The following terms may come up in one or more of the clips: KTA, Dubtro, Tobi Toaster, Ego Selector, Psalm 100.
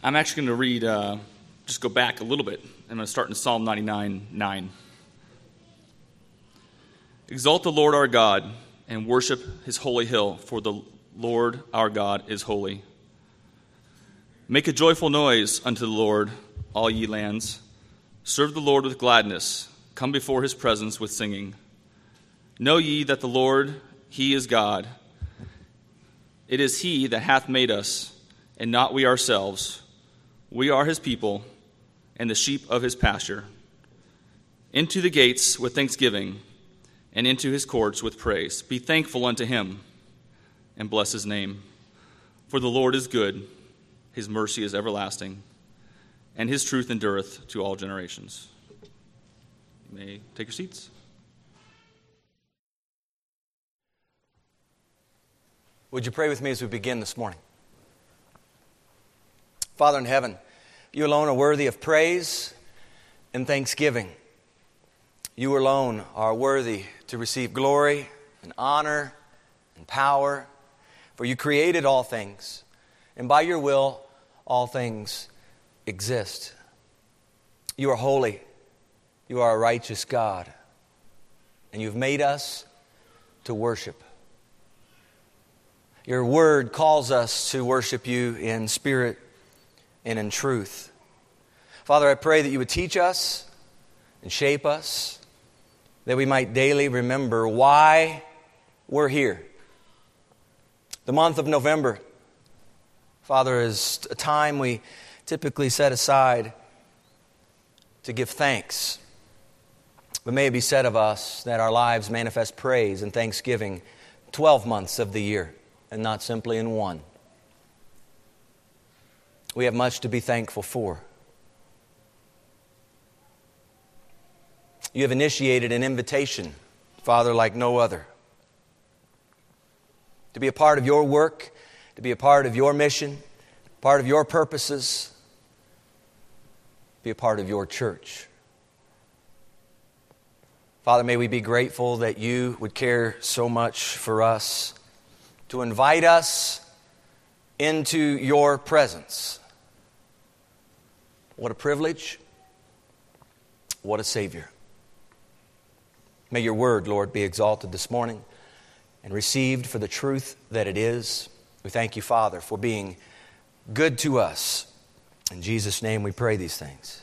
I'm actually going to read, just go back a little bit. I'm going to start in Psalm 99:9. Exalt the Lord our God and worship his holy hill, for the Lord our God is holy. Make a joyful noise unto the Lord, all ye lands. Serve the Lord with gladness. Come before his presence with singing. Know ye that the Lord, he is God. It is he that hath made us, and not we ourselves. We are his people, and the sheep of his pasture. Into the gates with thanksgiving, and into his courts with praise. Be thankful unto him, and bless his name. For the Lord is good, his mercy is everlasting, and his truth endureth to all generations. You may take your seats. Would you pray with me as we begin this morning? Father in heaven, you alone are worthy of praise and thanksgiving. You alone are worthy to receive glory and honor and power, for you created all things, and by your will, all things exist. You are holy, you are a righteous God, and you've made us to worship. Your word calls us to worship you in spirit and in truth. Father, I pray that you would teach us and shape us, that we might daily remember why we're here. The month of November, Father, is a time we typically set aside to give thanks. But may it be said of us that our lives manifest praise and thanksgiving 12 months of the year, and not simply in one. We have much to be thankful for. You have initiated an invitation, Father, like no other, to be a part of your work, to be a part of your mission, part of your purposes, be a part of your church. Father, may we be grateful that you would care so much for us, to invite us into your presence. What a privilege. What a Savior. May your word, Lord, be exalted this morning and received for the truth that it is. We thank you, Father, for being good to us. In Jesus' name we pray these things.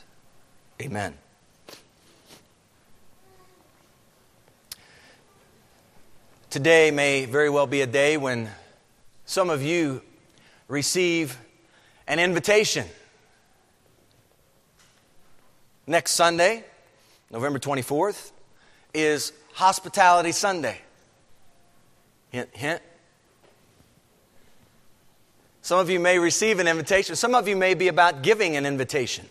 Amen. Today may very well be a day when some of you receive an invitation. Next Sunday, November 24th, is Hospitality Sunday. Hint, hint. Some of you may receive an invitation. Some of you may be about giving an invitation.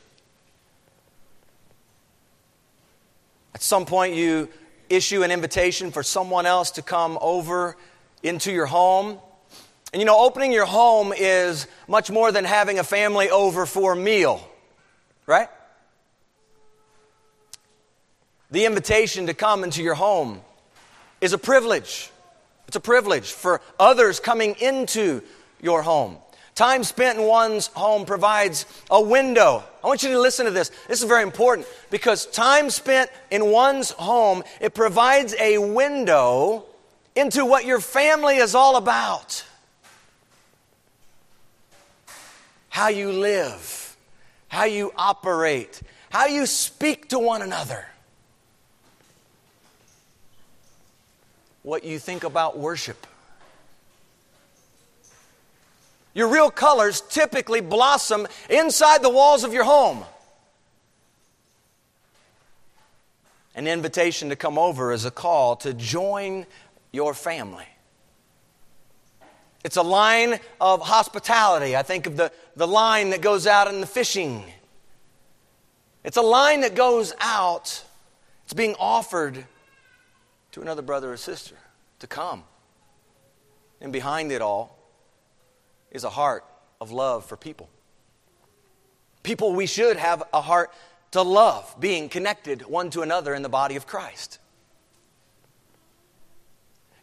At some point you issue an invitation for someone else to come over into your home. And you know, opening your home is much more than having a family over for a meal, right? The invitation to come into your home is a privilege. It's a privilege for others coming into your home. Time spent in one's home provides a window. I want you to listen to this. This is very important, because time spent in one's home, it provides a window into what your family is all about. How you live, how you operate, how you speak to one another. What you think about worship. Your real colors typically blossom inside the walls of your home. An invitation to come over is a call to join your family. It's a line of hospitality. I think of the line that goes out in the fishing. It's a line that goes out. It's being offered to another brother or sister to come. And behind it all is a heart of love for people. People we should have a heart to love, being connected one to another in the body of Christ.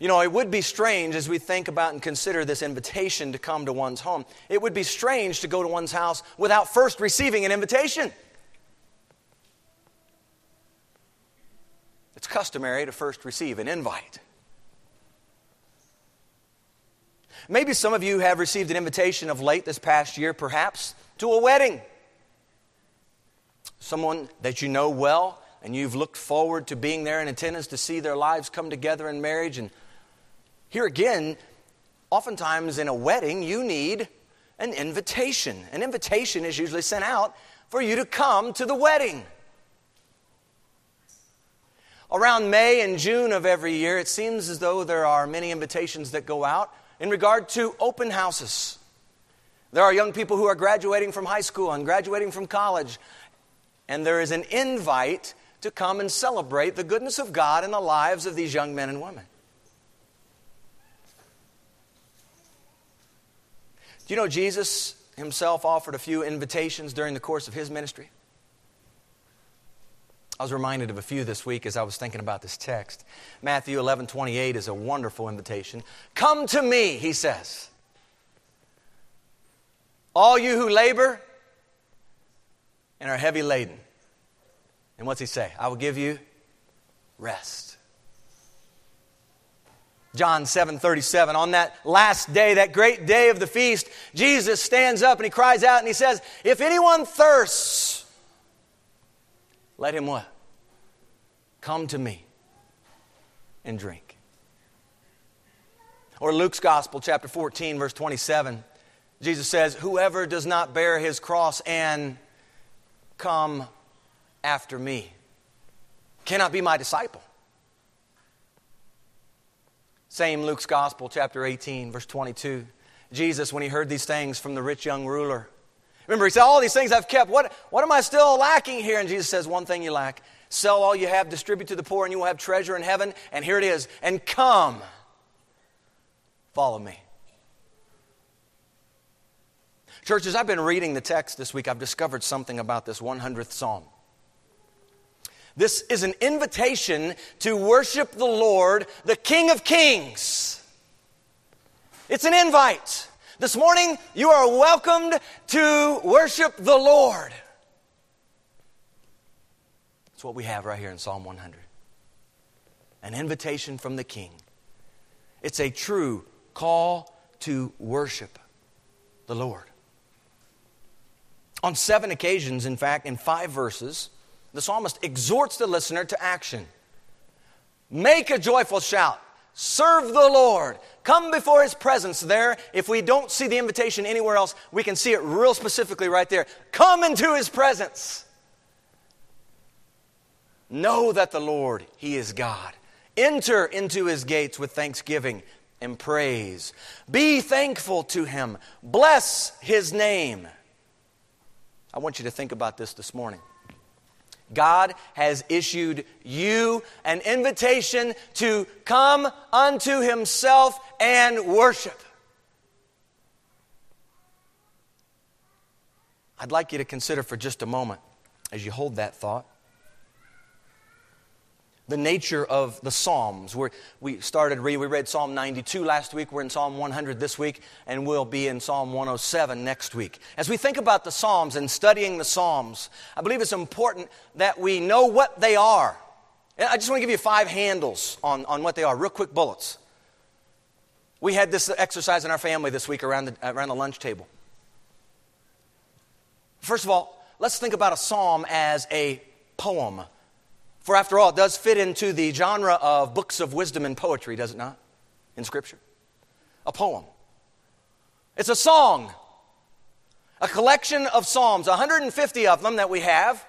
You know, it would be strange as we think about and consider this invitation to come to one's home. It would be strange to go to one's house without first receiving an invitation. It's customary to first receive an invite. Maybe some of you have received an invitation of late this past year, perhaps, to a wedding. Someone that you know well, and you've looked forward to being there in attendance to see their lives come together in marriage. And here again, oftentimes in a wedding, you need an invitation. An invitation is usually sent out for you to come to the wedding. Around May and June of every year, it seems as though there are many invitations that go out in regard to open houses. There are young people who are graduating from high school and graduating from college, and there is an invite to come and celebrate the goodness of God in the lives of these young men and women. Do you know Jesus himself offered a few invitations during the course of his ministry? I was reminded of a few this week as I was thinking about this text. Matthew 11:28 is a wonderful invitation. Come to me, he says. All you who labor and are heavy laden. And what's he say? I will give you rest. John 7:37, on that last day, that great day of the feast, Jesus stands up and he cries out and he says, if anyone thirsts, let him what? Come to me and drink. Or Luke's Gospel, chapter 14, verse 27, Jesus says, whoever does not bear his cross and come after me cannot be my disciple. Same Luke's Gospel, chapter 18, verse 22. Jesus, when he heard these things from the rich young ruler, remember, he said, all these things I've kept. What am I still lacking here? And Jesus says, one thing you lack. Sell all you have, distribute to the poor, and you will have treasure in heaven. And here it is. And come, follow me. Churches, I've been reading the text this week. I've discovered something about this 100th Psalm. This is an invitation to worship the Lord, the King of Kings. It's an invite. This morning, you are welcomed to worship the Lord. That's what we have right here in Psalm 100. An invitation from the King. It's a true call to worship the Lord. On 7 occasions, in fact, in 5 verses, the psalmist exhorts the listener to action. Make a joyful shout. Serve the Lord. Come before his presence there. If we don't see the invitation anywhere else, we can see it real specifically right there. Come into his presence. Know that the Lord, he is God. Enter into his gates with thanksgiving and praise. Be thankful to him. Bless his name. I want you to think about this morning. God has issued you an invitation to come unto himself and worship. I'd like you to consider for just a moment, as you hold that thought, the nature of the Psalms. We read Psalm 92 last week. We're in Psalm 100 this week, and we'll be in Psalm 107 next week. As we think about the Psalms and studying the Psalms, I believe it's important that we know what they are. And I just want to give you 5 handles on what they are, real quick bullets. We had this exercise in our family this week around the lunch table. First of all, let's think about a Psalm as a poem. For after all, it does fit into the genre of books of wisdom and poetry, does it not? In Scripture. A poem. It's a song. A collection of psalms. 150 of them that we have.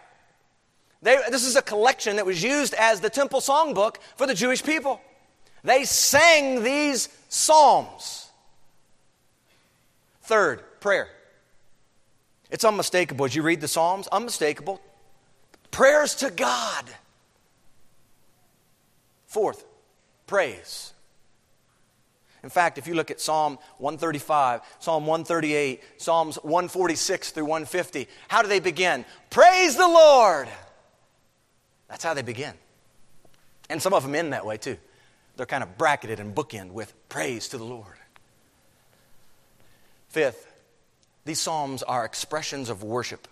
This is a collection that was used as the temple songbook for the Jewish people. They sang these psalms. Third, prayer. It's unmistakable. As you read the Psalms, unmistakable. Prayers to God. Fourth, praise. In fact, if you look at Psalm 135, Psalm 138, Psalms 146 through 150, how do they begin? Praise the Lord! That's how they begin. And some of them end that way too. They're kind of bracketed and bookend with praise to the Lord. Fifth, these psalms are expressions of worship.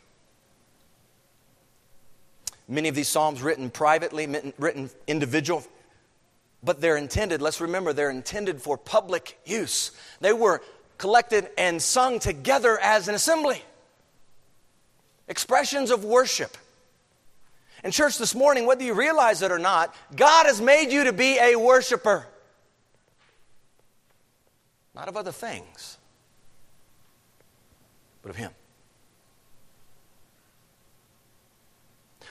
Many of these psalms written privately, written individual, but they're intended, let's remember, they're intended for public use. They were collected and sung together as an assembly. Expressions of worship. And church, this morning, whether you realize it or not, God has made you to be a worshiper. Not of other things, but of Him.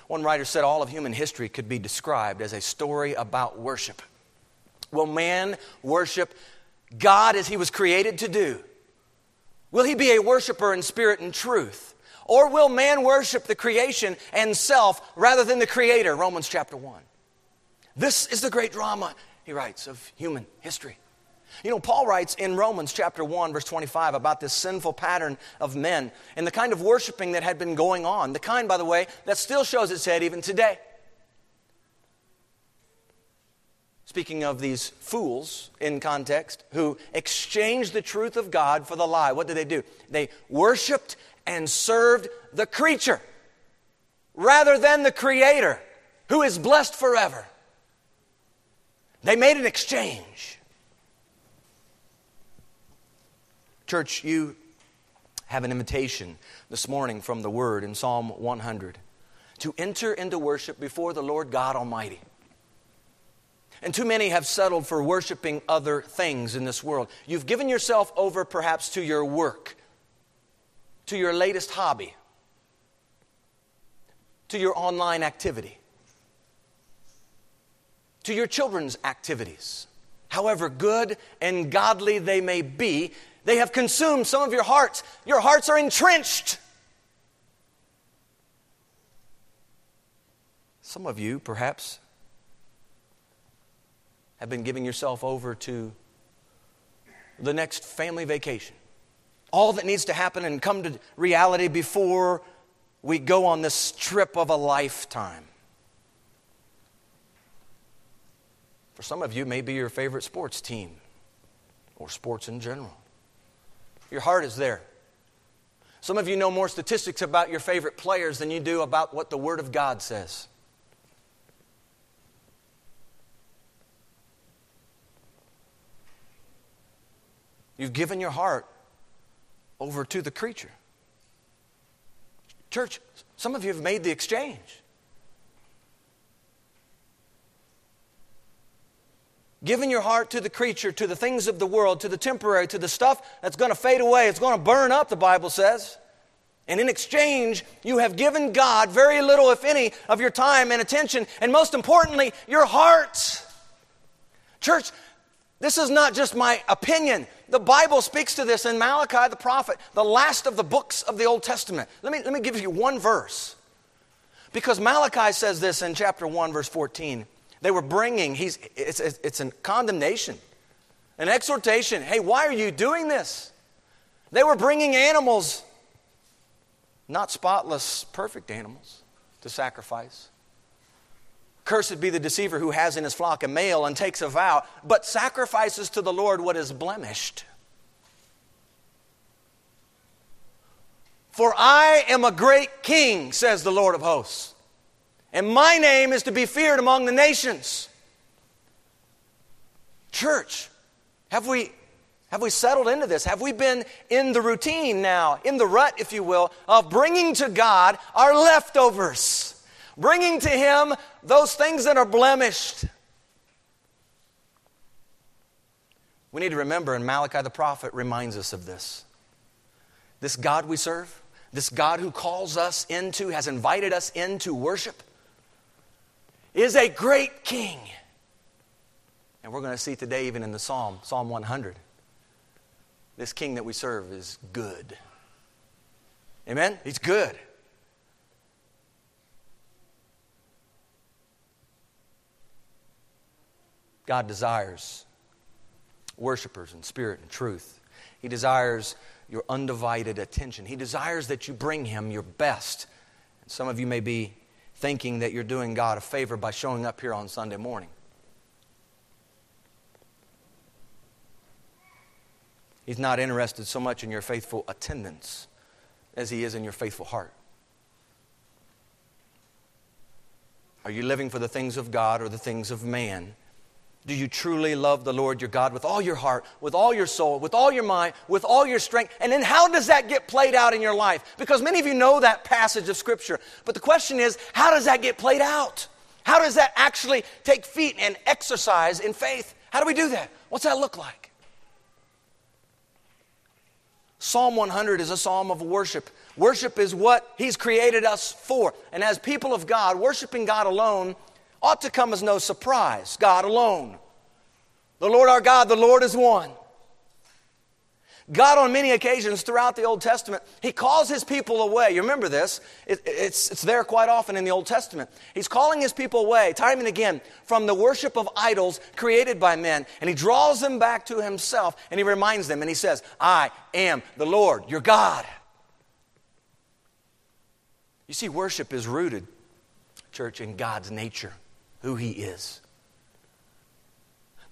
One writer said all of human history could be described as a story about worship. Will man worship God as he was created to do? Will he be a worshiper in spirit and truth? Or will man worship the creation and self rather than the Creator? Romans chapter 1. This is the great drama, he writes, of human history. You know, Paul writes in Romans chapter 1, verse 25, about this sinful pattern of men and the kind of worshiping that had been going on. The kind, by the way, that still shows its head even today. Speaking of these fools in context who exchanged the truth of God for the lie. What did they do? They worshiped and served the creature rather than the Creator, who is blessed forever. They made an exchange. Church, you have an invitation this morning from the Word in Psalm 100 to enter into worship before the Lord God Almighty. And too many have settled for worshiping other things in this world. You've given yourself over perhaps to your work, to your latest hobby, to your online activity, to your children's activities. However good and godly they may be, they have consumed some of your hearts. Your hearts are entrenched. Some of you, perhaps, have been giving yourself over to the next family vacation. All that needs to happen and come to reality before we go on this trip of a lifetime. For some of you, maybe your favorite sports team or sports in general. Your heart is there. Some of you know more statistics about your favorite players than you do about what the Word of God says. You've given your heart over to the creature. Church, some of you have made the exchange. Giving your heart to the creature, to the things of the world, to the temporary, to the stuff that's going to fade away. It's going to burn up, the Bible says. And in exchange, you have given God very little, if any, of your time and attention. And most importantly, your heart. Church, this is not just my opinion. The Bible speaks to this in Malachi the prophet, the last of the books of the Old Testament. Let me give you one verse. Because Malachi says this in chapter 1, verse 14. They were bringing, it's a condemnation, an exhortation. Hey, why are you doing this? They were bringing animals, not spotless, perfect animals, to sacrifice. Cursed be the deceiver who has in his flock a male and takes a vow, but sacrifices to the Lord what is blemished. For I am a great king, says the Lord of hosts. And my name is to be feared among the nations. Church, have we settled into this? Have we been in the routine now, in the rut, if you will, of bringing to God our leftovers, bringing to Him those things that are blemished? We need to remember, and Malachi the prophet reminds us of this. This God we serve, this God who calls us into, has invited us into worship, is a great king. And we're going to see today, even in the psalm, Psalm 100, this king that we serve is good. Amen? He's good. God desires worshipers in spirit and truth. He desires your undivided attention. He desires that you bring Him your best. And some of you may be thinking that you're doing God a favor by showing up here on Sunday morning. He's not interested so much in your faithful attendance as he is in your faithful heart. Are you living for the things of God or the things of man? Do you truly love the Lord your God with all your heart, with all your soul, with all your mind, with all your strength? And then how does that get played out in your life? Because many of you know that passage of Scripture. But the question is, how does that get played out? How does that actually take feet and exercise in faith? How do we do that? What's that look like? Psalm 100 is a psalm of worship. Worship is what He's created us for. And as people of God, worshiping God alone ought to come as no surprise. God alone. The Lord our God, the Lord is one. God, on many occasions throughout the Old Testament, He calls His people away. You remember this. It's there quite often in the Old Testament. He's calling His people away, time and again, from the worship of idols created by men. And He draws them back to Himself, and He reminds them, and He says, I am the Lord, your God. You see, worship is rooted, church, in God's nature, who He is.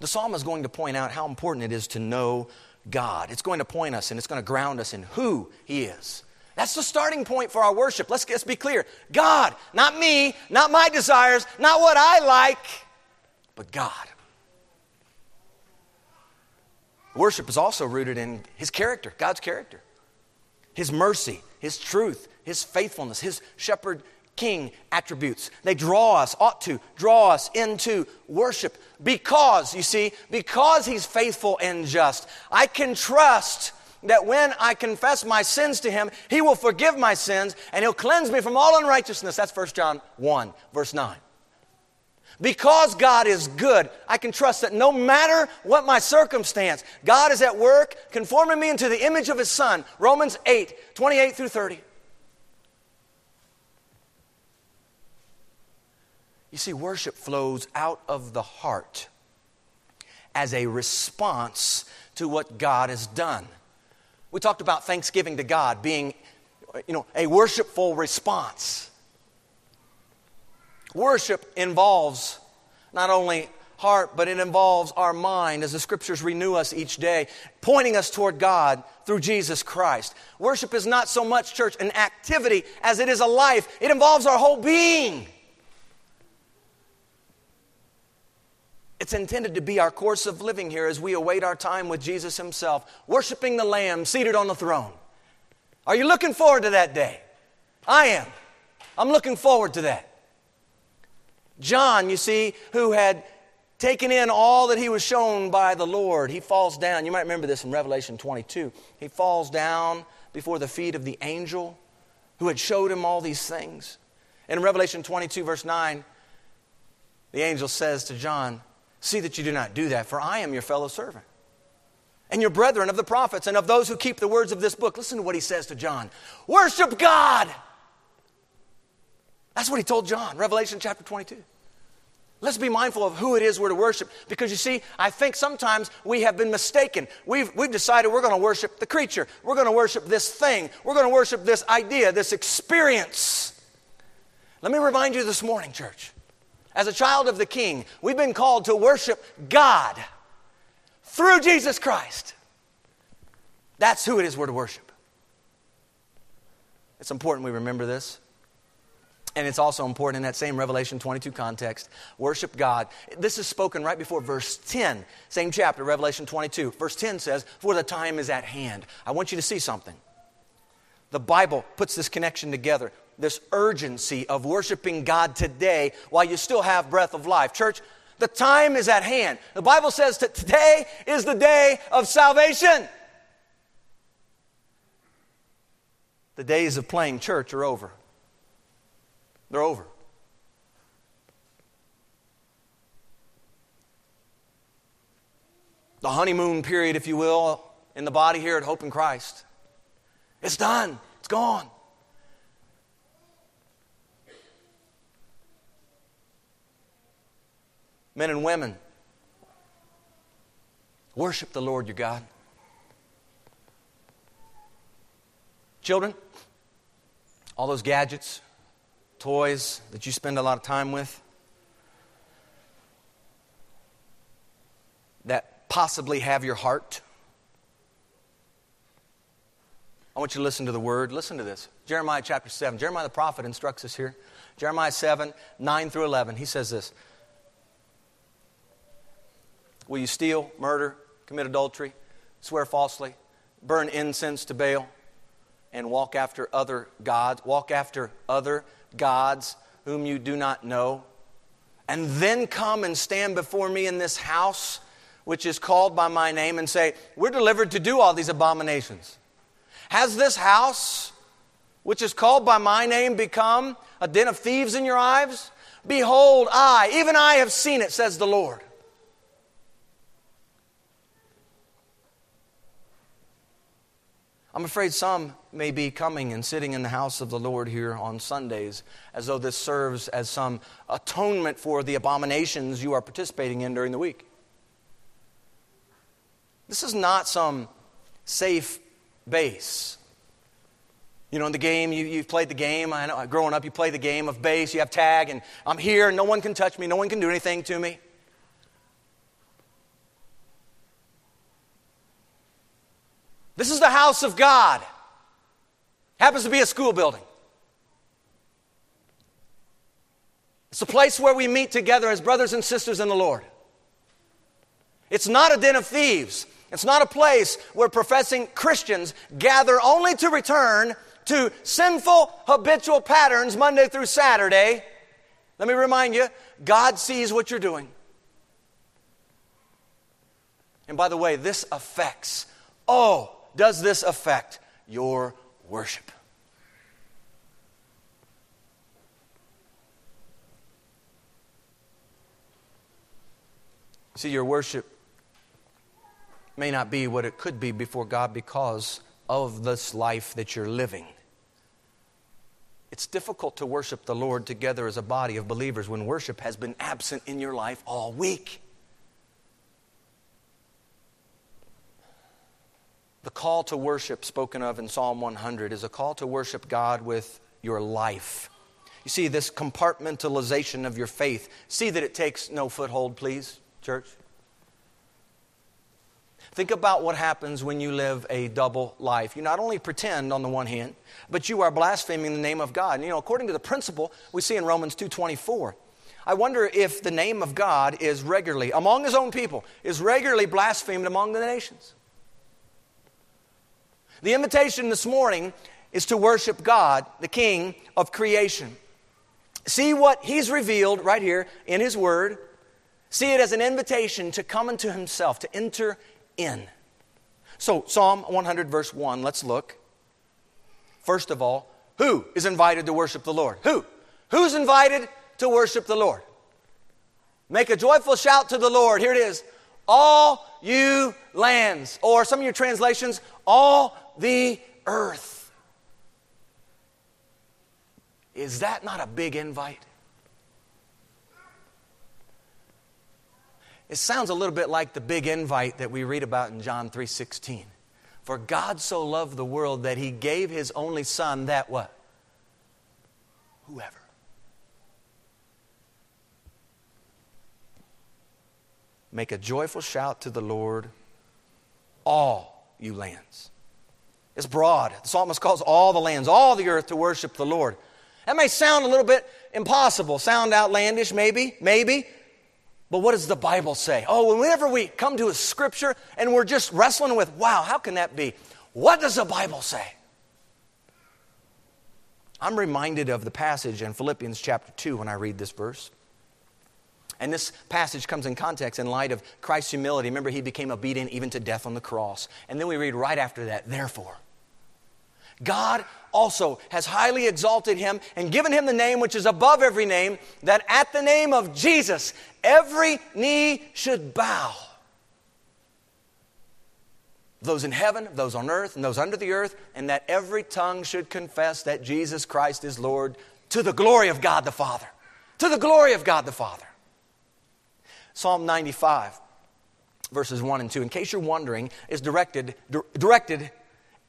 The psalm is going to point out how important it is to know God. It's going to point us and it's going to ground us in who He is. That's the starting point for our worship. Let's be clear. God, not me, not my desires, not what I like, but God. Worship is also rooted in His character, God's character. His mercy, His truth, His faithfulness, His shepherd king attributes. They ought to draw us into worship because, you see, because He's faithful and just. I can trust that when I confess my sins to Him, He will forgive my sins and He'll cleanse me from all unrighteousness. That's 1 John 1, verse 9. Because God is good, I can trust that no matter what my circumstance, God is at work conforming me into the image of His Son. Romans 8, 28 through 30. You see, worship flows out of the heart as a response to what God has done. We talked about thanksgiving to God being, a worshipful response. Worship involves not only heart, but it involves our mind as the Scriptures renew us each day, pointing us toward God through Jesus Christ. Worship is not so much, church, an activity as it is a life. It involves our whole being. It's intended to be our course of living here as we await our time with Jesus Himself, worshiping the Lamb seated on the throne. Are you looking forward to that day? I am. I'm looking forward to that. John, you see, who had taken in all that he was shown by the Lord, he falls down. You might remember this in Revelation 22. He falls down before the feet of the angel who had showed him all these things. In Revelation 22, verse 9, the angel says to John, see that you do not do that, for I am your fellow servant and your brethren of the prophets and of those who keep the words of this book. Listen to what he says to John. Worship God. That's what he told John, Revelation chapter 22. Let's be mindful of who it is we're to worship because, you see, I think sometimes we have been mistaken. We've decided we're going to worship the creature. We're going to worship this thing. We're going to worship this idea, this experience. Let me remind you this morning, church. As a child of the King, we've been called to worship God through Jesus Christ. That's who it is we're to worship. It's important we remember this. And it's also important in that same Revelation 22 context, worship God. This is spoken right before verse 10, same chapter, Revelation 22. Verse 10 says, for the time is at hand. I want you to see something. The Bible puts this connection together. This urgency of worshiping God today while you still have breath of life. Church, the time is at hand. The Bible says that today is the day of salvation. The days of playing church are over. They're over. The honeymoon period, if you will, in the body here at Hope in Christ. It's done. It's gone. Men and women, worship the Lord your God. Children, all those gadgets, toys that you spend a lot of time with, that possibly have your heart, I want you to listen to the word. Listen to this. Jeremiah chapter 7. Jeremiah the prophet instructs us here. Jeremiah 7, 9 through 11. He says this. Will you steal, murder, commit adultery, swear falsely, burn incense to Baal, and walk after other gods whom you do not know? And then come and stand before me in this house which is called by my name and say, we're delivered to do all these abominations. Has this house, which is called by my name, become a den of thieves in your eyes? Behold, I, even I have seen it, says the Lord. I'm afraid some may be coming and sitting in the house of the Lord here on Sundays as though this serves as some atonement for the abominations you are participating in during the week. This is not some safe base. You know, in the game, you've played the game. I know, growing up, you play the game of base. You have tag, and I'm here, and no one can touch me. No one can do anything to me. This is the house of God. Happens to be a school building. It's a place where we meet together as brothers and sisters in the Lord. It's not a den of thieves. It's not a place where professing Christians gather only to return to sinful, habitual patterns Monday through Saturday. Let me remind you, God sees what you're doing. And by the way, this affects, does this affect your worship? See, your worship may not be what it could be before God because of this life that you're living. It's difficult to worship the Lord together as a body of believers when worship has been absent in your life all week. The call to worship spoken of in Psalm 100 is a call to worship God with your life. You see, this compartmentalization of your faith, see that it takes no foothold, please, church. Think about what happens when you live a double life. You not only pretend on the one hand, but you are blaspheming the name of God. And, you know, according to the principle we see in Romans 2:24, I wonder if the name of God is regularly, among his own people, is regularly blasphemed among the nations. The invitation this morning is to worship God, the King of creation. See what he's revealed right here in his word. See it as an invitation to come unto himself, to enter in. So Psalm 100 verse 1, let's look. First of all, who is invited to worship the Lord? Who's invited to worship the Lord? Make a joyful shout to the Lord. Here it is. All you lands, or some of your translations, all the earth. Is that not a big invite? It sounds a little bit like the big invite that we read about in John 3:16. For God so loved the world that he gave his only son that what? Whoever. Make a joyful shout to the Lord, all you lands. It's broad. The psalmist calls all the lands, all the earth to worship the Lord. That may sound a little bit impossible, sound outlandish maybe. But what does the Bible say? Whenever we come to a scripture and we're just wrestling with, wow, how can that be? What does the Bible say? I'm reminded of the passage in Philippians chapter 2 when I read this verse. And this passage comes in context in light of Christ's humility. Remember, he became obedient even to death on the cross. And then we read right after that, therefore, God also has highly exalted him and given him the name which is above every name, that at the name of Jesus, every knee should bow. Those in heaven, those on earth, and those under the earth, and that every tongue should confess that Jesus Christ is Lord, to the glory of God the Father. To the glory of God the Father. Psalm 95, verses 1 and 2, in case you're wondering, is directed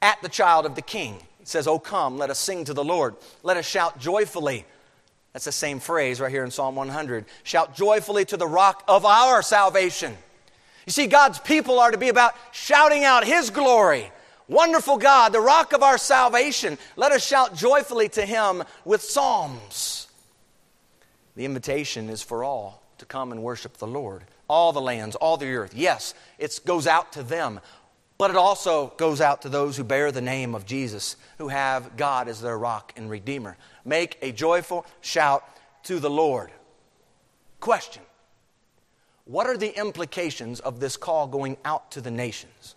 at the child of the king. It says, "O come, let us sing to the Lord. Let us shout joyfully." That's the same phrase right here in Psalm 100. Shout joyfully to the rock of our salvation. You see, God's people are to be about shouting out his glory. Wonderful God, the rock of our salvation. Let us shout joyfully to him with psalms. The invitation is for all to come and worship the Lord. All the lands, all the earth. Yes, it goes out to them. But it also goes out to those who bear the name of Jesus, who have God as their rock and redeemer. Make a joyful shout to the Lord. Question: what are the implications of this call going out to the nations?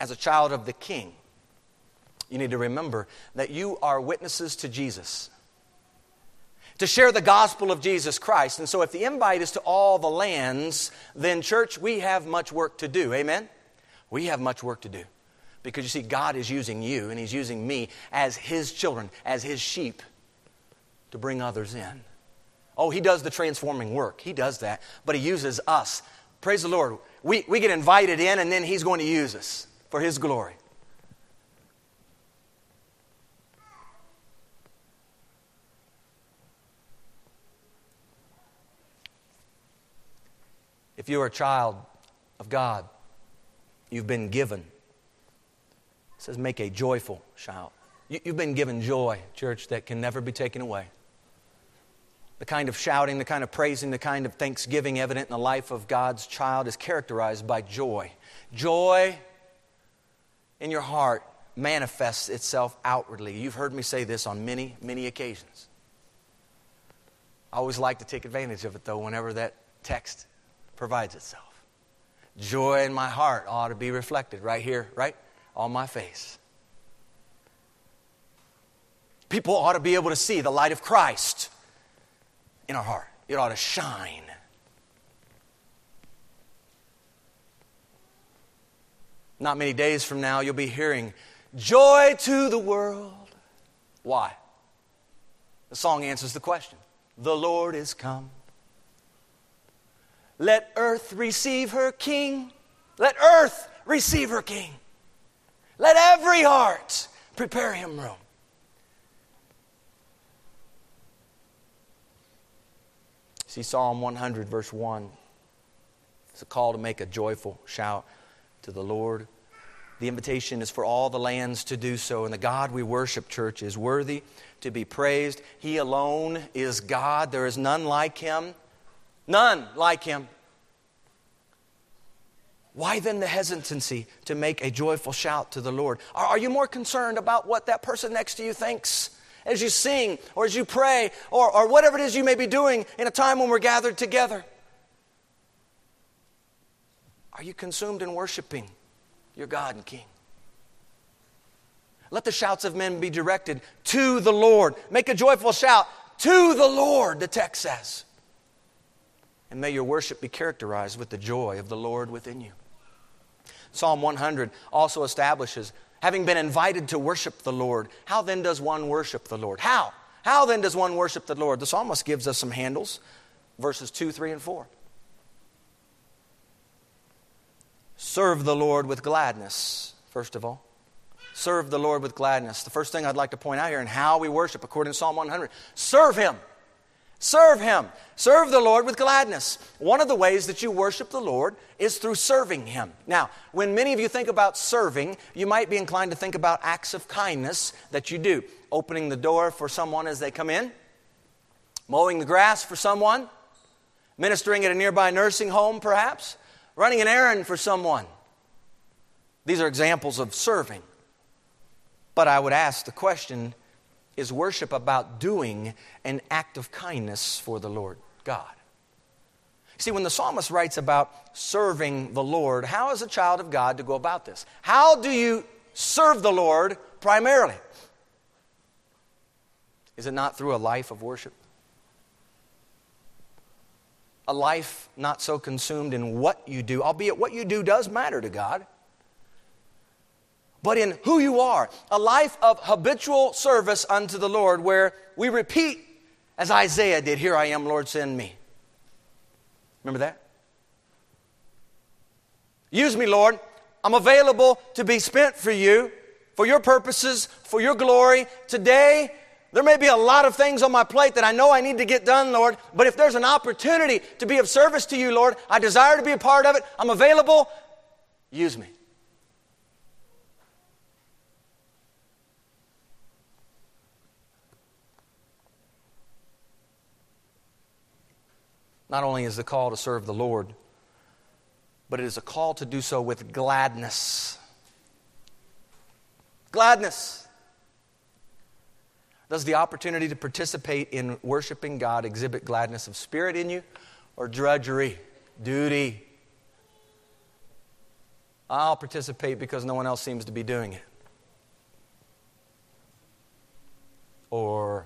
As a child of the King, you need to remember that you are witnesses to Jesus, to share the gospel of Jesus Christ. And so if the invite is to all the lands, then church, we have much work to do. Amen? We have much work to do, because you see, God is using you and he's using me as his children, as his sheep, to bring others in. Oh, he does the transforming work. He does that, but he uses us. Praise the Lord. We get invited in, and then he's going to use us for his glory. If you are a child of God, you've been given. It says make a joyful shout. You've been given joy, church, that can never be taken away. The kind of shouting, the kind of praising, the kind of thanksgiving evident in the life of God's child is characterized by joy. Joy in your heart manifests itself outwardly. You've heard me say this on many, many occasions. I always like to take advantage of it, though, whenever that text provides itself. Joy in my heart ought to be reflected right here, right? On my face. People ought to be able to see the light of Christ in our heart. It ought to shine. Not many days from now, you'll be hearing, "Joy to the world." Why? The song answers the question. The Lord is come. Let earth receive her King. Let earth receive her King. Let every heart prepare him room. See Psalm 100 verse 1. It's a call to make a joyful shout to the Lord. The invitation is for all the lands to do so. And the God we worship, church, is worthy to be praised. He alone is God. There is none like him. None like him. Why then the hesitancy to make a joyful shout to the Lord? Are you more concerned about what that person next to you thinks as you sing or as you pray or whatever it is you may be doing in a time when we're gathered together? Are you consumed in worshiping your God and King? Let the shouts of men be directed to the Lord. Make a joyful shout to the Lord, the text says. And may your worship be characterized with the joy of the Lord within you. Psalm 100 also establishes, having been invited to worship the Lord, how then does one worship the Lord? How? How then does one worship the Lord? The psalmist gives us some handles, verses 2, 3, and 4. Serve the Lord with gladness, first of all. Serve the Lord with gladness. The first thing I'd like to point out here in how we worship, according to Psalm 100, serve him. Serve him. Serve the Lord with gladness. One of the ways that you worship the Lord is through serving him. Now, when many of you think about serving, you might be inclined to think about acts of kindness that you do. Opening the door for someone as they come in. Mowing the grass for someone. Ministering at a nearby nursing home, perhaps. Running an errand for someone. These are examples of serving. But I would ask the question, is worship about doing an act of kindness for the Lord God? See, when the psalmist writes about serving the Lord, how is a child of God to go about this? How do you serve the Lord primarily? Is it not through a life of worship? A life not so consumed in what you do, albeit what you do does matter to God, but in who you are, a life of habitual service unto the Lord, where we repeat as Isaiah did, "Here I am, Lord, send me." Remember that? Use me, Lord. I'm available to be spent for you, for your purposes, for your glory. Today, there may be a lot of things on my plate that I know I need to get done, Lord, but if there's an opportunity to be of service to you, Lord, I desire to be a part of it. I'm available. Use me. Not only is the call to serve the Lord, but it is a call to do so with gladness. Gladness. Does the opportunity to participate in worshiping God exhibit gladness of spirit in you, or drudgery, duty? I'll participate because no one else seems to be doing it. Or,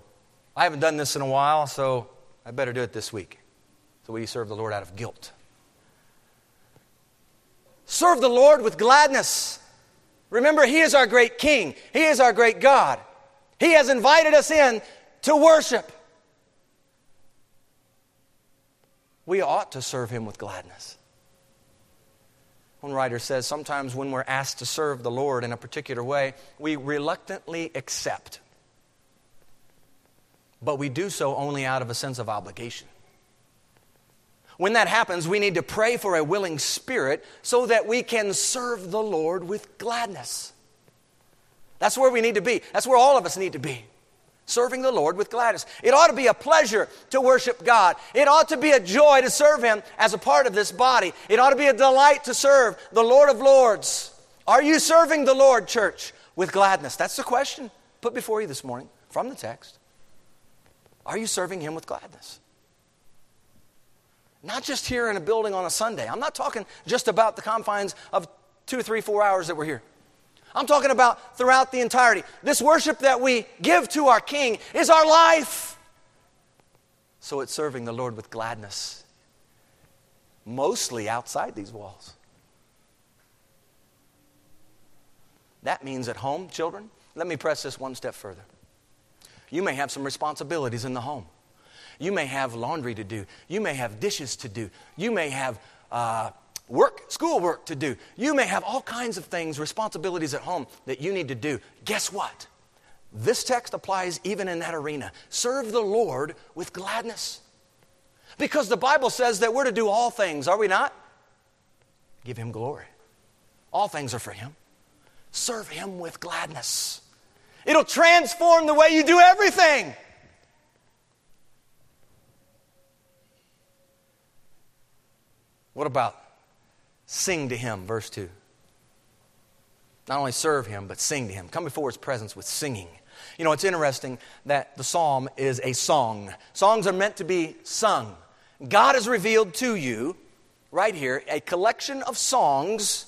I haven't done this in a while, so I better do it this week. So we serve the Lord out of guilt. Serve the Lord with gladness. Remember, He is our great King. He is our great God. He has invited us in to worship. We ought to serve Him with gladness. One writer says, sometimes when we're asked to serve the Lord in a particular way, we reluctantly accept. But we do so only out of a sense of obligation. When that happens, we need to pray for a willing spirit so that we can serve the Lord with gladness. That's where we need to be. That's where all of us need to be. Serving the Lord with gladness. It ought to be a pleasure to worship God. It ought to be a joy to serve Him as a part of this body. It ought to be a delight to serve the Lord of Lords. Are you serving the Lord, church, with gladness? That's the question put before you this morning from the text. Are you serving Him with gladness? Not just here in a building on a Sunday. I'm not talking just about the confines of 2, 3, 4 hours that we're here. I'm talking about throughout the entirety. This worship that we give to our King is our life. So it's serving the Lord with gladness, mostly outside these walls. That means at home, children, let me press this one step further. You may have some responsibilities in the home. You may have laundry to do. You may have dishes to do. You may have schoolwork to do. You may have all kinds of things, responsibilities at home that you need to do. Guess what? This text applies even in that arena. Serve the Lord with gladness. Because the Bible says that we're to do all things, are we not? Give Him glory. All things are for Him. Serve Him with gladness. It'll transform the way you do everything. What about sing to Him, verse 2? Not only serve Him, but sing to Him. Come before His presence with singing. You know, it's interesting that the psalm is a song. Songs are meant to be sung. God has revealed to you, right here, a collection of songs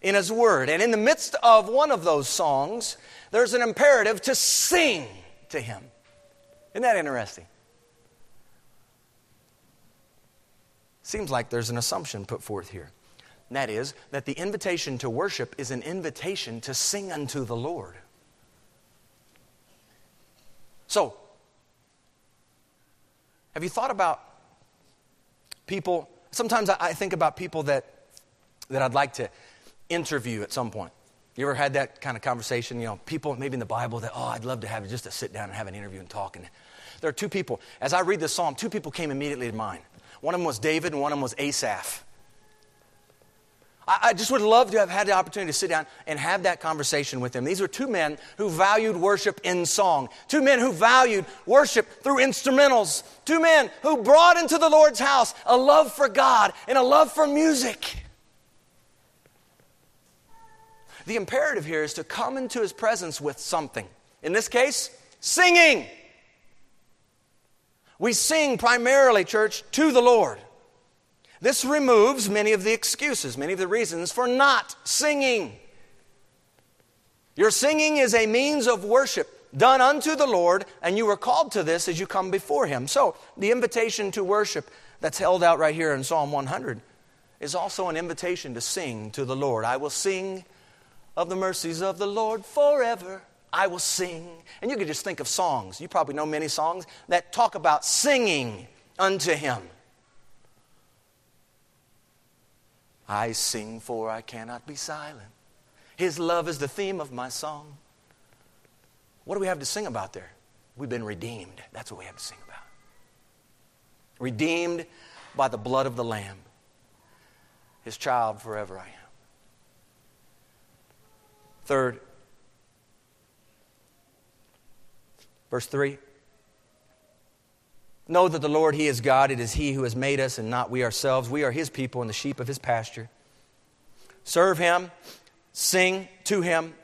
in His Word. And in the midst of one of those songs, there's an imperative to sing to Him. Isn't that interesting? Seems like there's an assumption put forth here. And that is that the invitation to worship is an invitation to sing unto the Lord. So, have you thought about people? Sometimes I think about people that I'd like to interview at some point. You ever had that kind of conversation? You know, people maybe in the Bible that, I'd love to have just to sit down and have an interview and talk. And there are two people. As I read this psalm, two people came immediately to mind. One of them was David and one of them was Asaph. I just would love to have had the opportunity to sit down and have that conversation with them. These were two men who valued worship in song. Two men who valued worship through instrumentals. Two men who brought into the Lord's house a love for God and a love for music. The imperative here is to come into His presence with something. In this case, singing. We sing primarily, church, to the Lord. This removes many of the excuses, many of the reasons for not singing. Your singing is a means of worship done unto the Lord, and you were called to this as you come before Him. So, the invitation to worship that's held out right here in Psalm 100 is also an invitation to sing to the Lord. I will sing of the mercies of the Lord forever. I will sing. And you could just think of songs. You probably know many songs that talk about singing unto Him. I sing for I cannot be silent. His love is the theme of my song. What do we have to sing about there? We've been redeemed. That's what we have to sing about. Redeemed by the blood of the Lamb. His child forever I am. Third, verse 3, Know that the Lord, He is God. It is He who has made us and not we ourselves. We are His people and the sheep of His pasture. Serve Him. Sing to Him.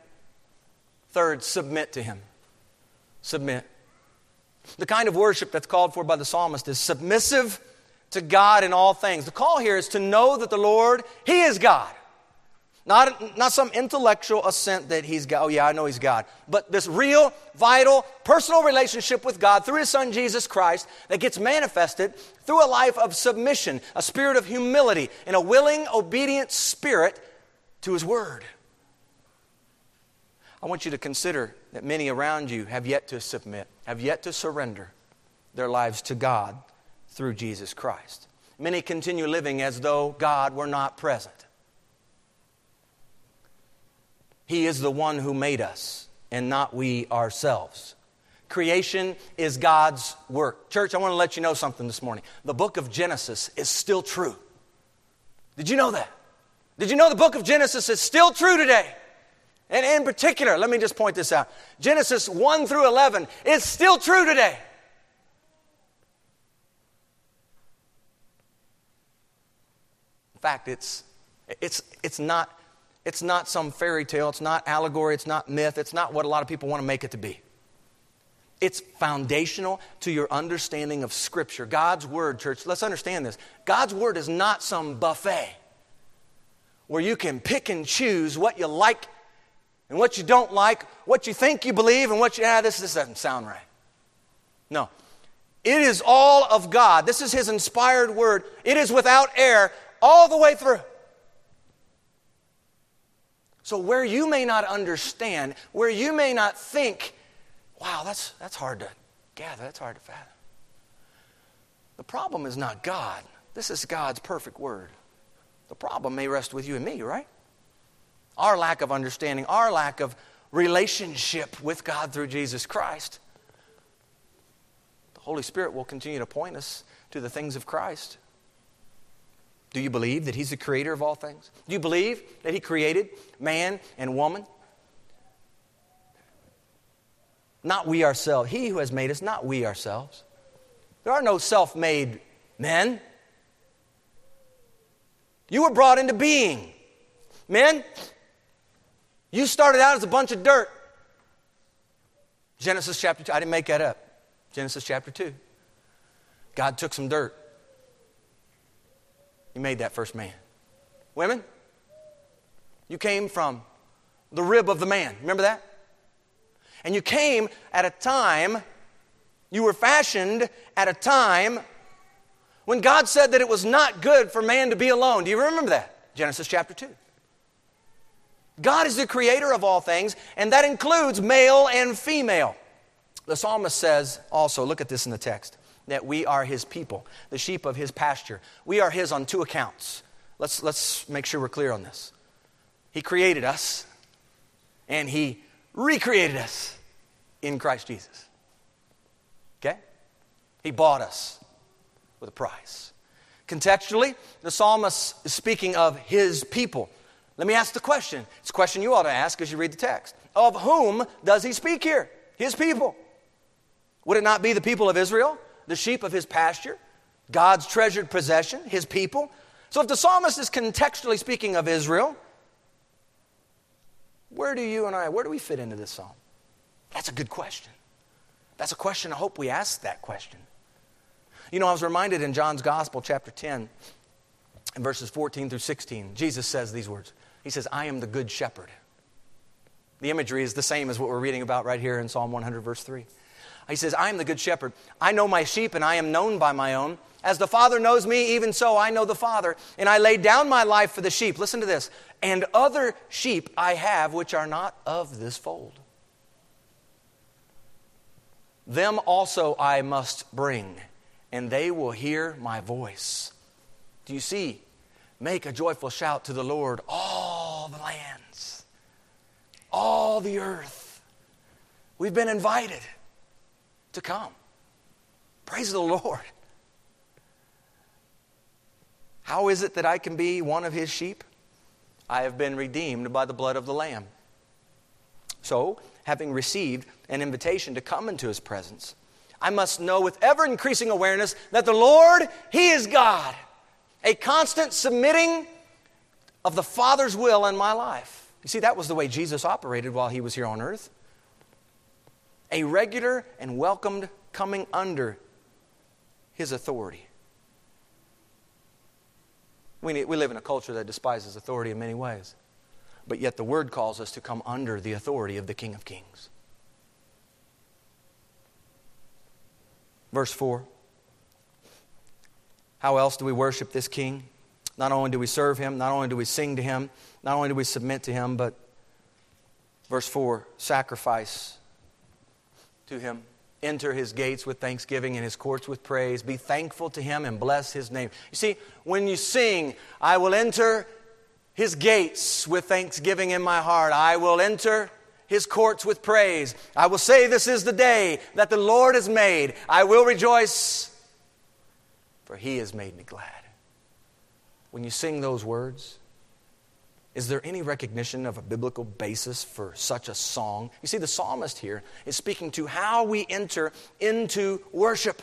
Third, submit to Him. Submit. The kind of worship that's called for by the psalmist is submissive to God in all things. The call here is to know that the Lord, He is God. Not some intellectual assent that He's God. Oh, yeah, I know He's God. But this real, vital, personal relationship with God through His Son, Jesus Christ, that gets manifested through a life of submission, a spirit of humility, and a willing, obedient spirit to His Word. I want you to consider that many around you have yet to submit, have yet to surrender their lives to God through Jesus Christ. Many continue living as though God were not present. He is the one who made us and not we ourselves. Creation is God's work. Church, I want to let you know something this morning. The book of Genesis is still true. Did you know that? Did you know the book of Genesis is still true today? And in particular, let me just point this out. Genesis 1 through 11 is still true today. In fact, it's not some fairy tale. It's not allegory. It's not myth. It's not what a lot of people want to make it to be. It's foundational to your understanding of Scripture. God's Word, church, let's understand this. God's Word is not some buffet where you can pick and choose what you like and what you don't like, what you think you believe, and this doesn't sound right. No. It is all of God. This is His inspired Word. It is without error all the way through. So where you may not understand, where you may not think, wow, that's hard to gather, that's hard to fathom. The problem is not God. This is God's perfect Word. The problem may rest with you and me, right? Our lack of understanding, our lack of relationship with God through Jesus Christ. The Holy Spirit will continue to point us to the things of Christ. Do you believe that He's the creator of all things? Do you believe that He created man and woman? Not we ourselves. He who has made us, not we ourselves. There are no self-made men. You were brought into being. Men, you started out as a bunch of dirt. Genesis chapter 2. I didn't make that up. Genesis chapter 2. God took some dirt. He made that first man. Women, you came from the rib of the man. Remember that? And you came at a time, you were fashioned at a time when God said that it was not good for man to be alone. Do you remember that? Genesis chapter 2. God is the creator of all things, and that includes male and female. The psalmist says also, look at this in the text, that we are His people, the sheep of His pasture. We are His on two accounts. Let's make sure we're clear on this. He created us, and He recreated us in Christ Jesus. Okay? He bought us with a price. Contextually, the psalmist is speaking of His people. Let me ask the question. It's a question you ought to ask as you read the text. Of whom does he speak here? His people. Would it not be the people of Israel? The sheep of His pasture, God's treasured possession, His people. So if the psalmist is contextually speaking of Israel, where do we fit into this psalm? That's a good question. That's a question I hope we ask that question. You know, I was reminded in John's Gospel, chapter 10, and verses 14 through 16, Jesus says these words. He says, I am the good shepherd. The imagery is the same as what we're reading about right here in Psalm 100, verse 3. He says, I am the good shepherd. I know my sheep, and I am known by my own. As the Father knows me, even so I know the Father. And I lay down my life for the sheep. Listen to this. And other sheep I have which are not of this fold. Them also I must bring, and they will hear my voice. Do you see? Make a joyful shout to the Lord, all the lands, all the earth. We've been invited to come. Praise the Lord. How is it that I can be one of His sheep? I have been redeemed by the blood of the Lamb. So, having received an invitation to come into His presence, I must know with ever-increasing awareness that the Lord, He is God. A constant submitting of the Father's will in my life. You see, that was the way Jesus operated while He was here on earth. A regular and welcomed coming under His authority. We live in a culture that despises authority in many ways. But yet the Word calls us to come under the authority of the King of Kings. Verse 4. How else do we worship this King? Not only do we serve Him, not only do we sing to Him, not only do we submit to Him, but verse 4, sacrifice to Him. Enter His gates with thanksgiving and His courts with praise. Be thankful to Him and bless His name. You see, when you sing, I will enter His gates with thanksgiving in my heart. I will enter His courts with praise. I will say this is the day that the Lord has made. I will rejoice, for He has made me glad. When you sing those words, is there any recognition of a biblical basis for such a song? You see, the psalmist here is speaking to how we enter into worship.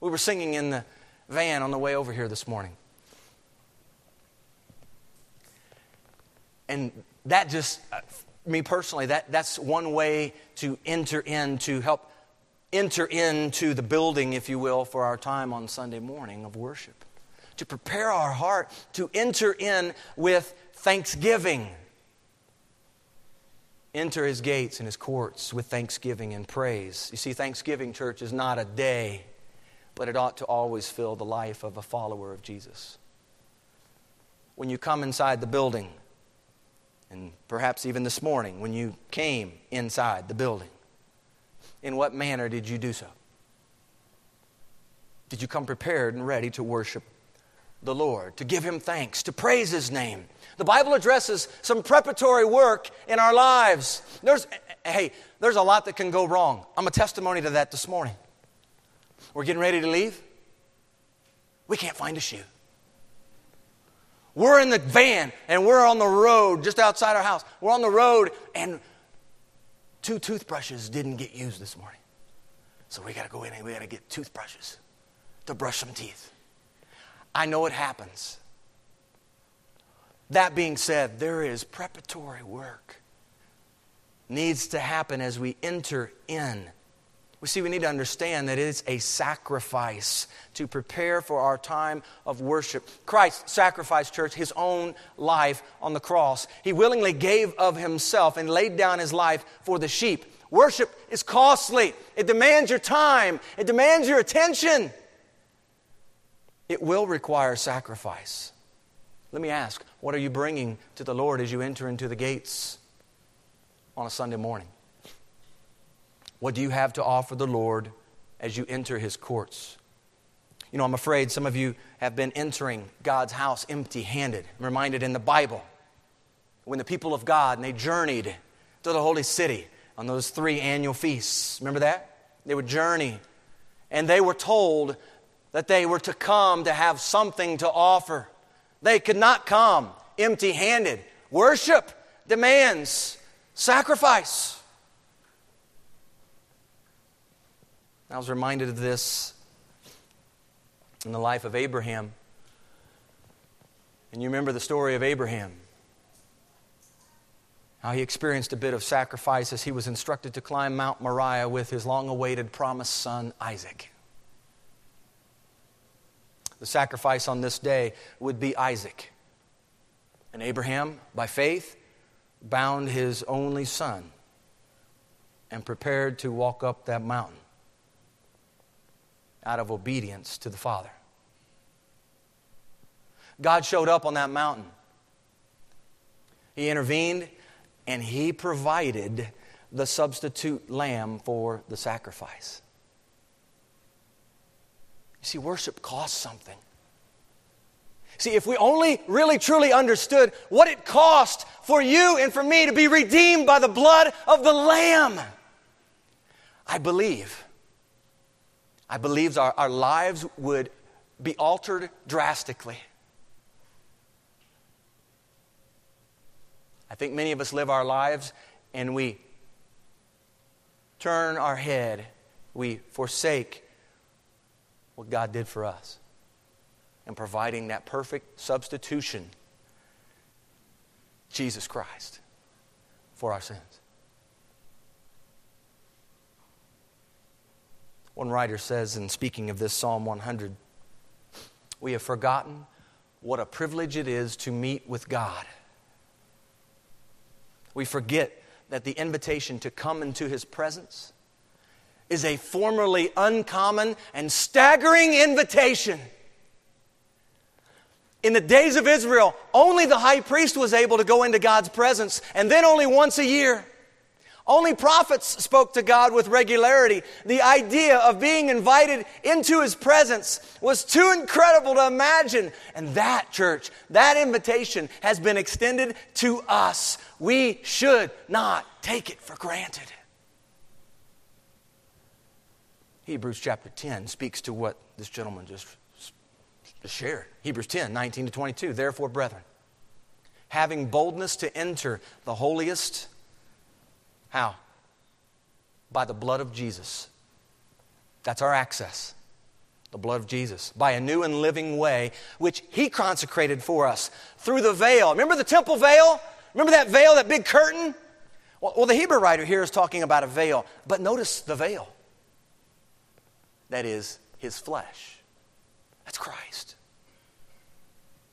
We were singing in the van on the way over here this morning. And that just, me personally, that's one way to help enter into the building, if you will, for our time on Sunday morning of worship. To prepare our heart to enter in with thanksgiving. Enter His gates and His courts with thanksgiving and praise. You see, Thanksgiving, church, is not a day, but it ought to always fill the life of a follower of Jesus. When you come inside the building, and perhaps even this morning when you came inside the building, in what manner did you do so? Did you come prepared and ready to worship the Lord, to give Him thanks, to praise His name? The Bible addresses some preparatory work in our lives. There's a lot that can go wrong. I'm a testimony to that this morning. We're getting ready to leave. We can't find a shoe. We're in the van and we're on the road just outside our house. We're on the road and 2 toothbrushes didn't get used this morning. So we got to go in and we got to get toothbrushes to brush some teeth. I know it happens. That being said, there is preparatory work needs to happen as we enter in. We need to understand that it's a sacrifice to prepare for our time of worship. Christ sacrificed, church, His own life on the cross. He willingly gave of Himself and laid down His life for the sheep. Worship is costly. It demands your time. It demands your attention. It will require sacrifice. Let me ask, what are you bringing to the Lord as you enter into the gates on a Sunday morning? What do you have to offer the Lord as you enter His courts? You know, I'm afraid some of you have been entering God's house empty-handed. I'm reminded in the Bible, when the people of God, and they journeyed to the holy city on those 3 annual feasts. Remember that? They would journey, and they were told that they were to come to have something to offer. They could not come empty-handed. Worship demands sacrifice. I was reminded of this in the life of Abraham. And you remember the story of Abraham. How he experienced a bit of sacrifice as he was instructed to climb Mount Moriah with his long-awaited promised son, Isaac. The sacrifice on this day would be Isaac. And Abraham, by faith, bound his only son and prepared to walk up that mountain. Out of obedience to the Father. God showed up on that mountain. He intervened and He provided the substitute lamb for the sacrifice. You see, worship costs something. See, if we only really truly understood what it cost for you and for me to be redeemed by the blood of the Lamb, I believe our lives would be altered drastically. I think many of us live our lives and we turn our head we forsake what God did for us and providing that perfect substitution, Jesus Christ, for our sins. One writer says, in speaking of this Psalm 100, we have forgotten what a privilege it is to meet with God. We forget that the invitation to come into His presence is a formerly uncommon and staggering invitation. In the days of Israel, only the high priest was able to go into God's presence, and then only once a year. Only prophets spoke to God with regularity. The idea of being invited into His presence was too incredible to imagine. And that, church, that invitation has been extended to us. We should not take it for granted. Hebrews chapter 10 speaks to what this gentleman just shared. Hebrews 10, 19 to 22. Therefore, brethren, having boldness to enter the holiest. How? By the blood of Jesus. That's our access. The blood of Jesus. By a new and living way, which He consecrated for us through the veil. Remember the temple veil? Remember that veil, that big curtain? Well, the Hebrew writer here is talking about a veil. But notice the veil. That is His flesh. That's Christ.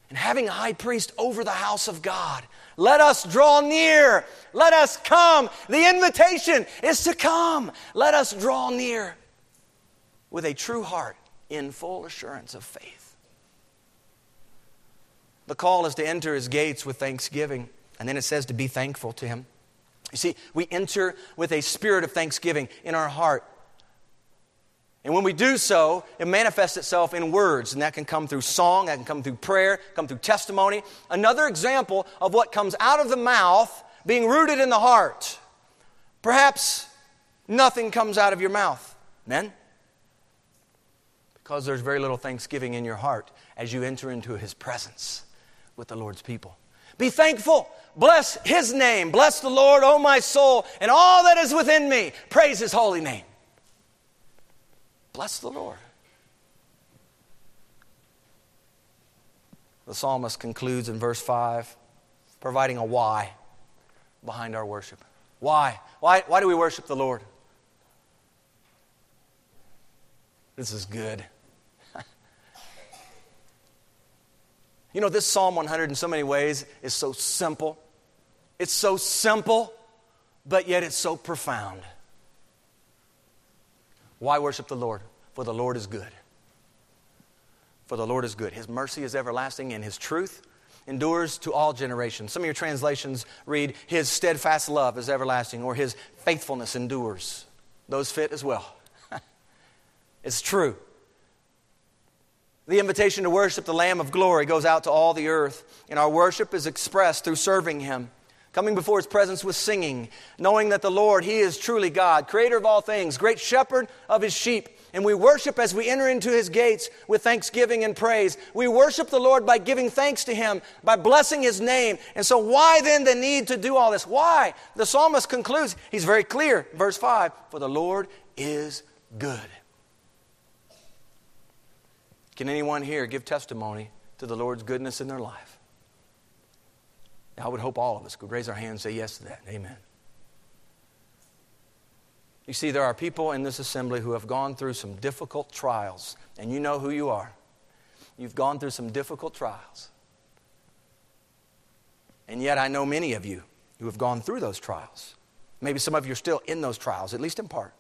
And having a high priest over the house of God, let us draw near. Let us come. The invitation is to come. Let us draw near with a true heart in full assurance of faith. The call is to enter His gates with thanksgiving. And then it says to be thankful to Him. You see, we enter with a spirit of thanksgiving in our heart. And when we do so, it manifests itself in words. And that can come through song, that can come through prayer, come through testimony. Another example of what comes out of the mouth being rooted in the heart. Perhaps nothing comes out of your mouth, men, because there's very little thanksgiving in your heart as you enter into His presence with the Lord's people. Be thankful. Bless His name. Bless the Lord, O my soul, and all that is within me. Praise His holy name. Bless the Lord. The psalmist concludes in verse 5, providing a why behind our worship. Why? Why do we worship the Lord? This is good. You know, this Psalm 100 in so many ways is so simple. It's so simple, but yet it's so profound. Why worship the Lord? For the Lord is good. For the Lord is good. His mercy is everlasting, and His truth endures to all generations. Some of your translations read, His steadfast love is everlasting, or His faithfulness endures. Those fit as well. It's true. The invitation to worship the Lamb of glory goes out to all the earth, and our worship is expressed through serving Him. Coming before His presence with singing, knowing that the Lord, He is truly God, creator of all things, great shepherd of His sheep. And we worship as we enter into His gates with thanksgiving and praise. We worship the Lord by giving thanks to Him, by blessing His name. And so why then the need to do all this? Why? The psalmist concludes, he's very clear, verse 5, for the Lord is good. Can anyone here give testimony to the Lord's goodness in their life? I would hope all of us could raise our hand and say yes to that. Amen. You see, there are people in this assembly who have gone through some difficult trials, and you know who you are. You've gone through some difficult trials. And yet I know many of you who have gone through those trials. Maybe some of you are still in those trials, at least in part.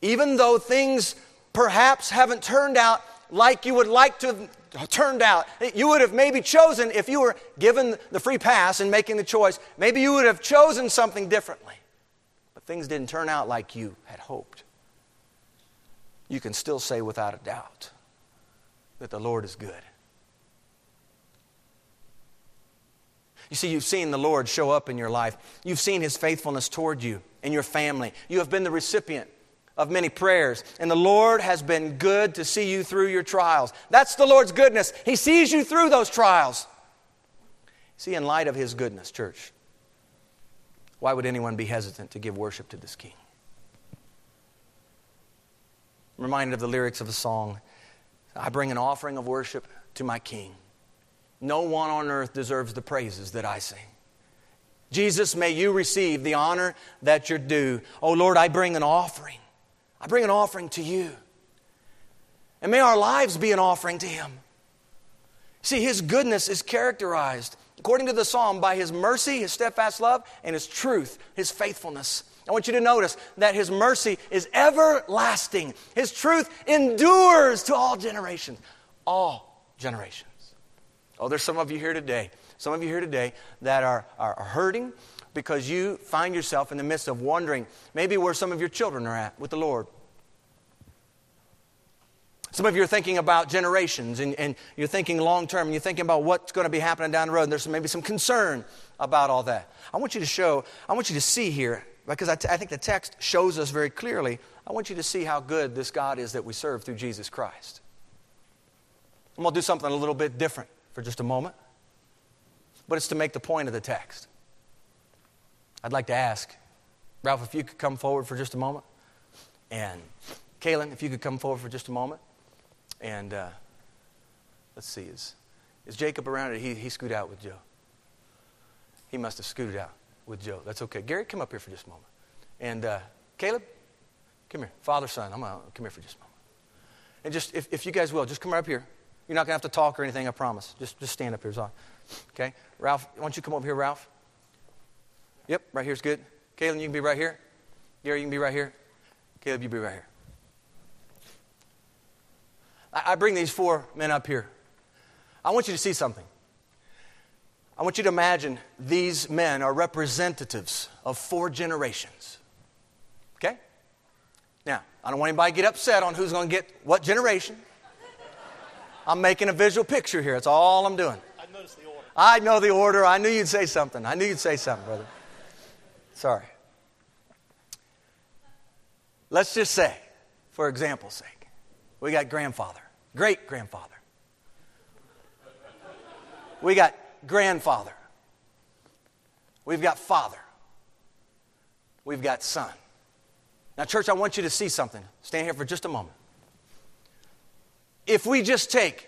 Even though things perhaps haven't turned out like you would like to turned out. You would have maybe chosen, if you were given the free pass and making the choice, maybe you would have chosen something differently. But things didn't turn out like you had hoped. You can still say without a doubt that the Lord is good. You see, you've seen the Lord show up in your life. You've seen His faithfulness toward you and your family. You have been the recipient of many prayers, and the Lord has been good to see you through your trials. That's the Lord's goodness. He sees you through those trials. See, in light of His goodness, church, Why would anyone be hesitant to give worship to this king? I'm reminded of the lyrics of a song. I bring an offering of worship to my king. No one on earth deserves the praises that I sing. Jesus, may you receive the honor that you're due. Oh Lord, I bring an offering. I bring an offering to you. And may our lives be an offering to him. See, his goodness is characterized, according to the psalm, by his mercy, his steadfast love, and his truth, his faithfulness. I want you to notice that his mercy is everlasting. His truth endures to all generations. All generations. Oh, there's some of you here today. Some of you here today that are hurting because you find yourself in the midst of wondering maybe where some of your children are at with the Lord. Some of you are thinking about generations and you're thinking long term and you're thinking about what's going to be happening down the road. And there's maybe some concern about all that. I want you to see here, because I think the text shows us very clearly. I want you to see how good this God is that we serve through Jesus Christ. I'm going to do something a little bit different for just a moment. But it's to make the point of the text. I'd like to ask, Ralph, if you could come forward for just a moment. And Kaylin, if you could come forward for just a moment. And let's see, is Jacob around or did he scoot out with Joe? He must have scooted out with Joe. That's okay. Gary, come up here for just a moment. And Caleb, come here. Father, son, come here for just a moment. And just, if you guys will, just come right up here. You're not going to have to talk or anything, I promise. Just stand up here. Okay? Ralph, why don't you come over here, Ralph? Yep, right here's good. Kaylin, you can be right here. Gary, you can be right here. Caleb, you be right here. I bring these four men up here. I want you to see something. I want you to imagine these men are representatives of four generations. Okay? Now, I don't want anybody to get upset on who's going to get what generation. I'm making a visual picture here. That's all I'm doing. I noticed the order. I know the order. I knew you'd say something. I knew you'd say something, brother. Sorry. Let's just say, for example's sake, we got grandfather, great-grandfather. We got grandfather. We've got father. We've got son. Now, church, I want you to see something. Stand here for just a moment. If we just take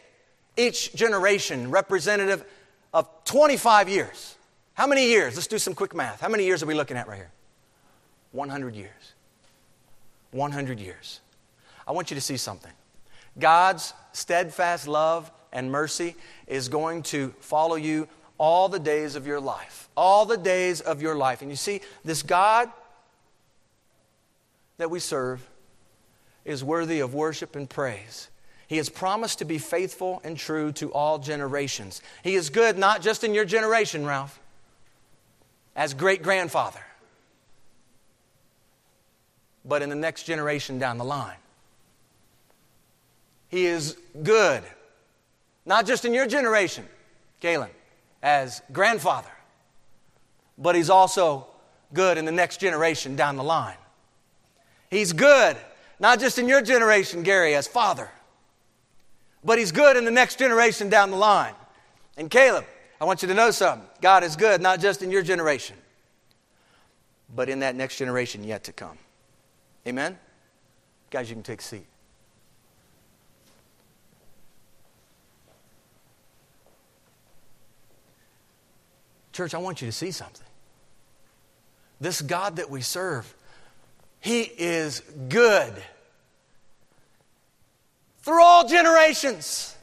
each generation representative of 25 years, how many years? Let's do some quick math. How many years are we looking at right here? 100 years. 100 years. I want you to see something. God's steadfast love and mercy is going to follow you all the days of your life. All the days of your life. And you see, this God that we serve is worthy of worship and praise. He has promised to be faithful and true to all generations. He is good not just in your generation, Ralph, as great-grandfather, but in the next generation down the line. He is good, not just in your generation, Galen, as grandfather, but he's also good in the next generation down the line. He's good, not just in your generation, Gary, as father, but he's good in the next generation down the line. And Caleb, I want you to know something. God is good, not just in your generation, but in that next generation yet to come. Amen? Guys, you can take a seat. Church, I want you to see something. This God that we serve, he is good through all generations.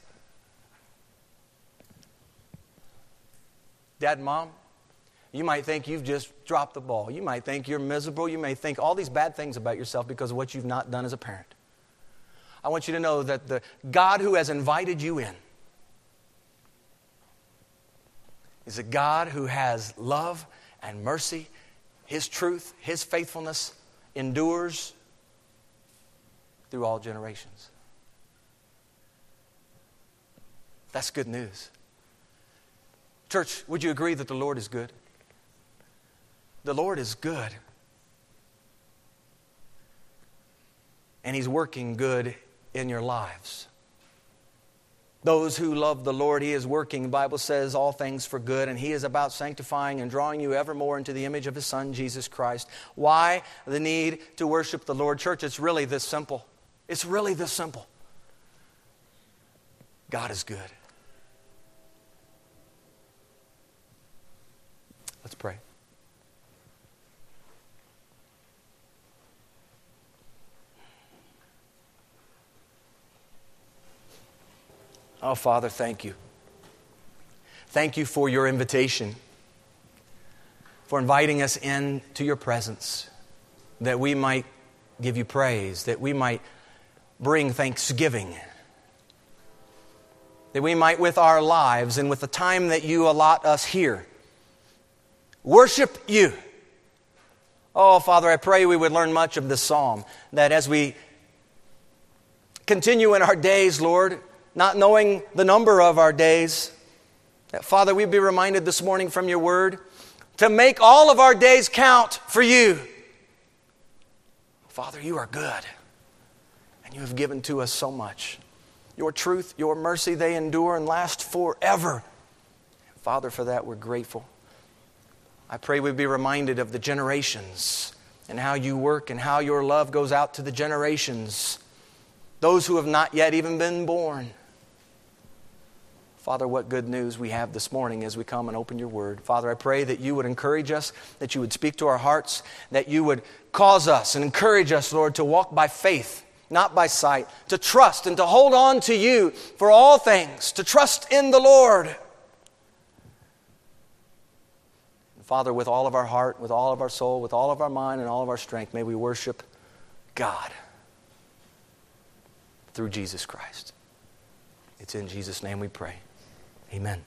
Dad and Mom, you might think you've just dropped the ball. You might think you're miserable. You may think all these bad things about yourself because of what you've not done as a parent. I want you to know that the God who has invited you in is a God who has love and mercy. His truth, his faithfulness endures through all generations. That's good news. Church, would you agree that the Lord is good? The Lord is good. And he's working good in your lives. Those who love the Lord, He is working, the Bible says, all things for good, and He is about sanctifying and drawing you evermore into the image of His Son, Jesus Christ. Why the need to worship the Lord? Church, it's really this simple. It's really this simple. God is good. Let's pray. Oh, Father, thank you. Thank you for your invitation, for inviting us into your presence, that we might give you praise, that we might bring thanksgiving, that we might with our lives and with the time that you allot us here, worship you. Oh, Father, I pray we would learn much of this psalm, that as we continue in our days, Lord, not knowing the number of our days, that, Father, we'd be reminded this morning from your word to make all of our days count for you. Father, you are good, and you have given to us so much. Your truth, your mercy, they endure and last forever. Father, for that we're grateful. I pray we'd be reminded of the generations and how you work and how your love goes out to the generations, those who have not yet even been born. Father, what good news we have this morning as we come and open your word. Father, I pray that you would encourage us, that you would speak to our hearts, that you would cause us and encourage us, Lord, to walk by faith, not by sight, to trust and to hold on to you for all things, to trust in the Lord. And Father, with all of our heart, with all of our soul, with all of our mind, and all of our strength, may we worship God through Jesus Christ. It's in Jesus' name we pray. Amen.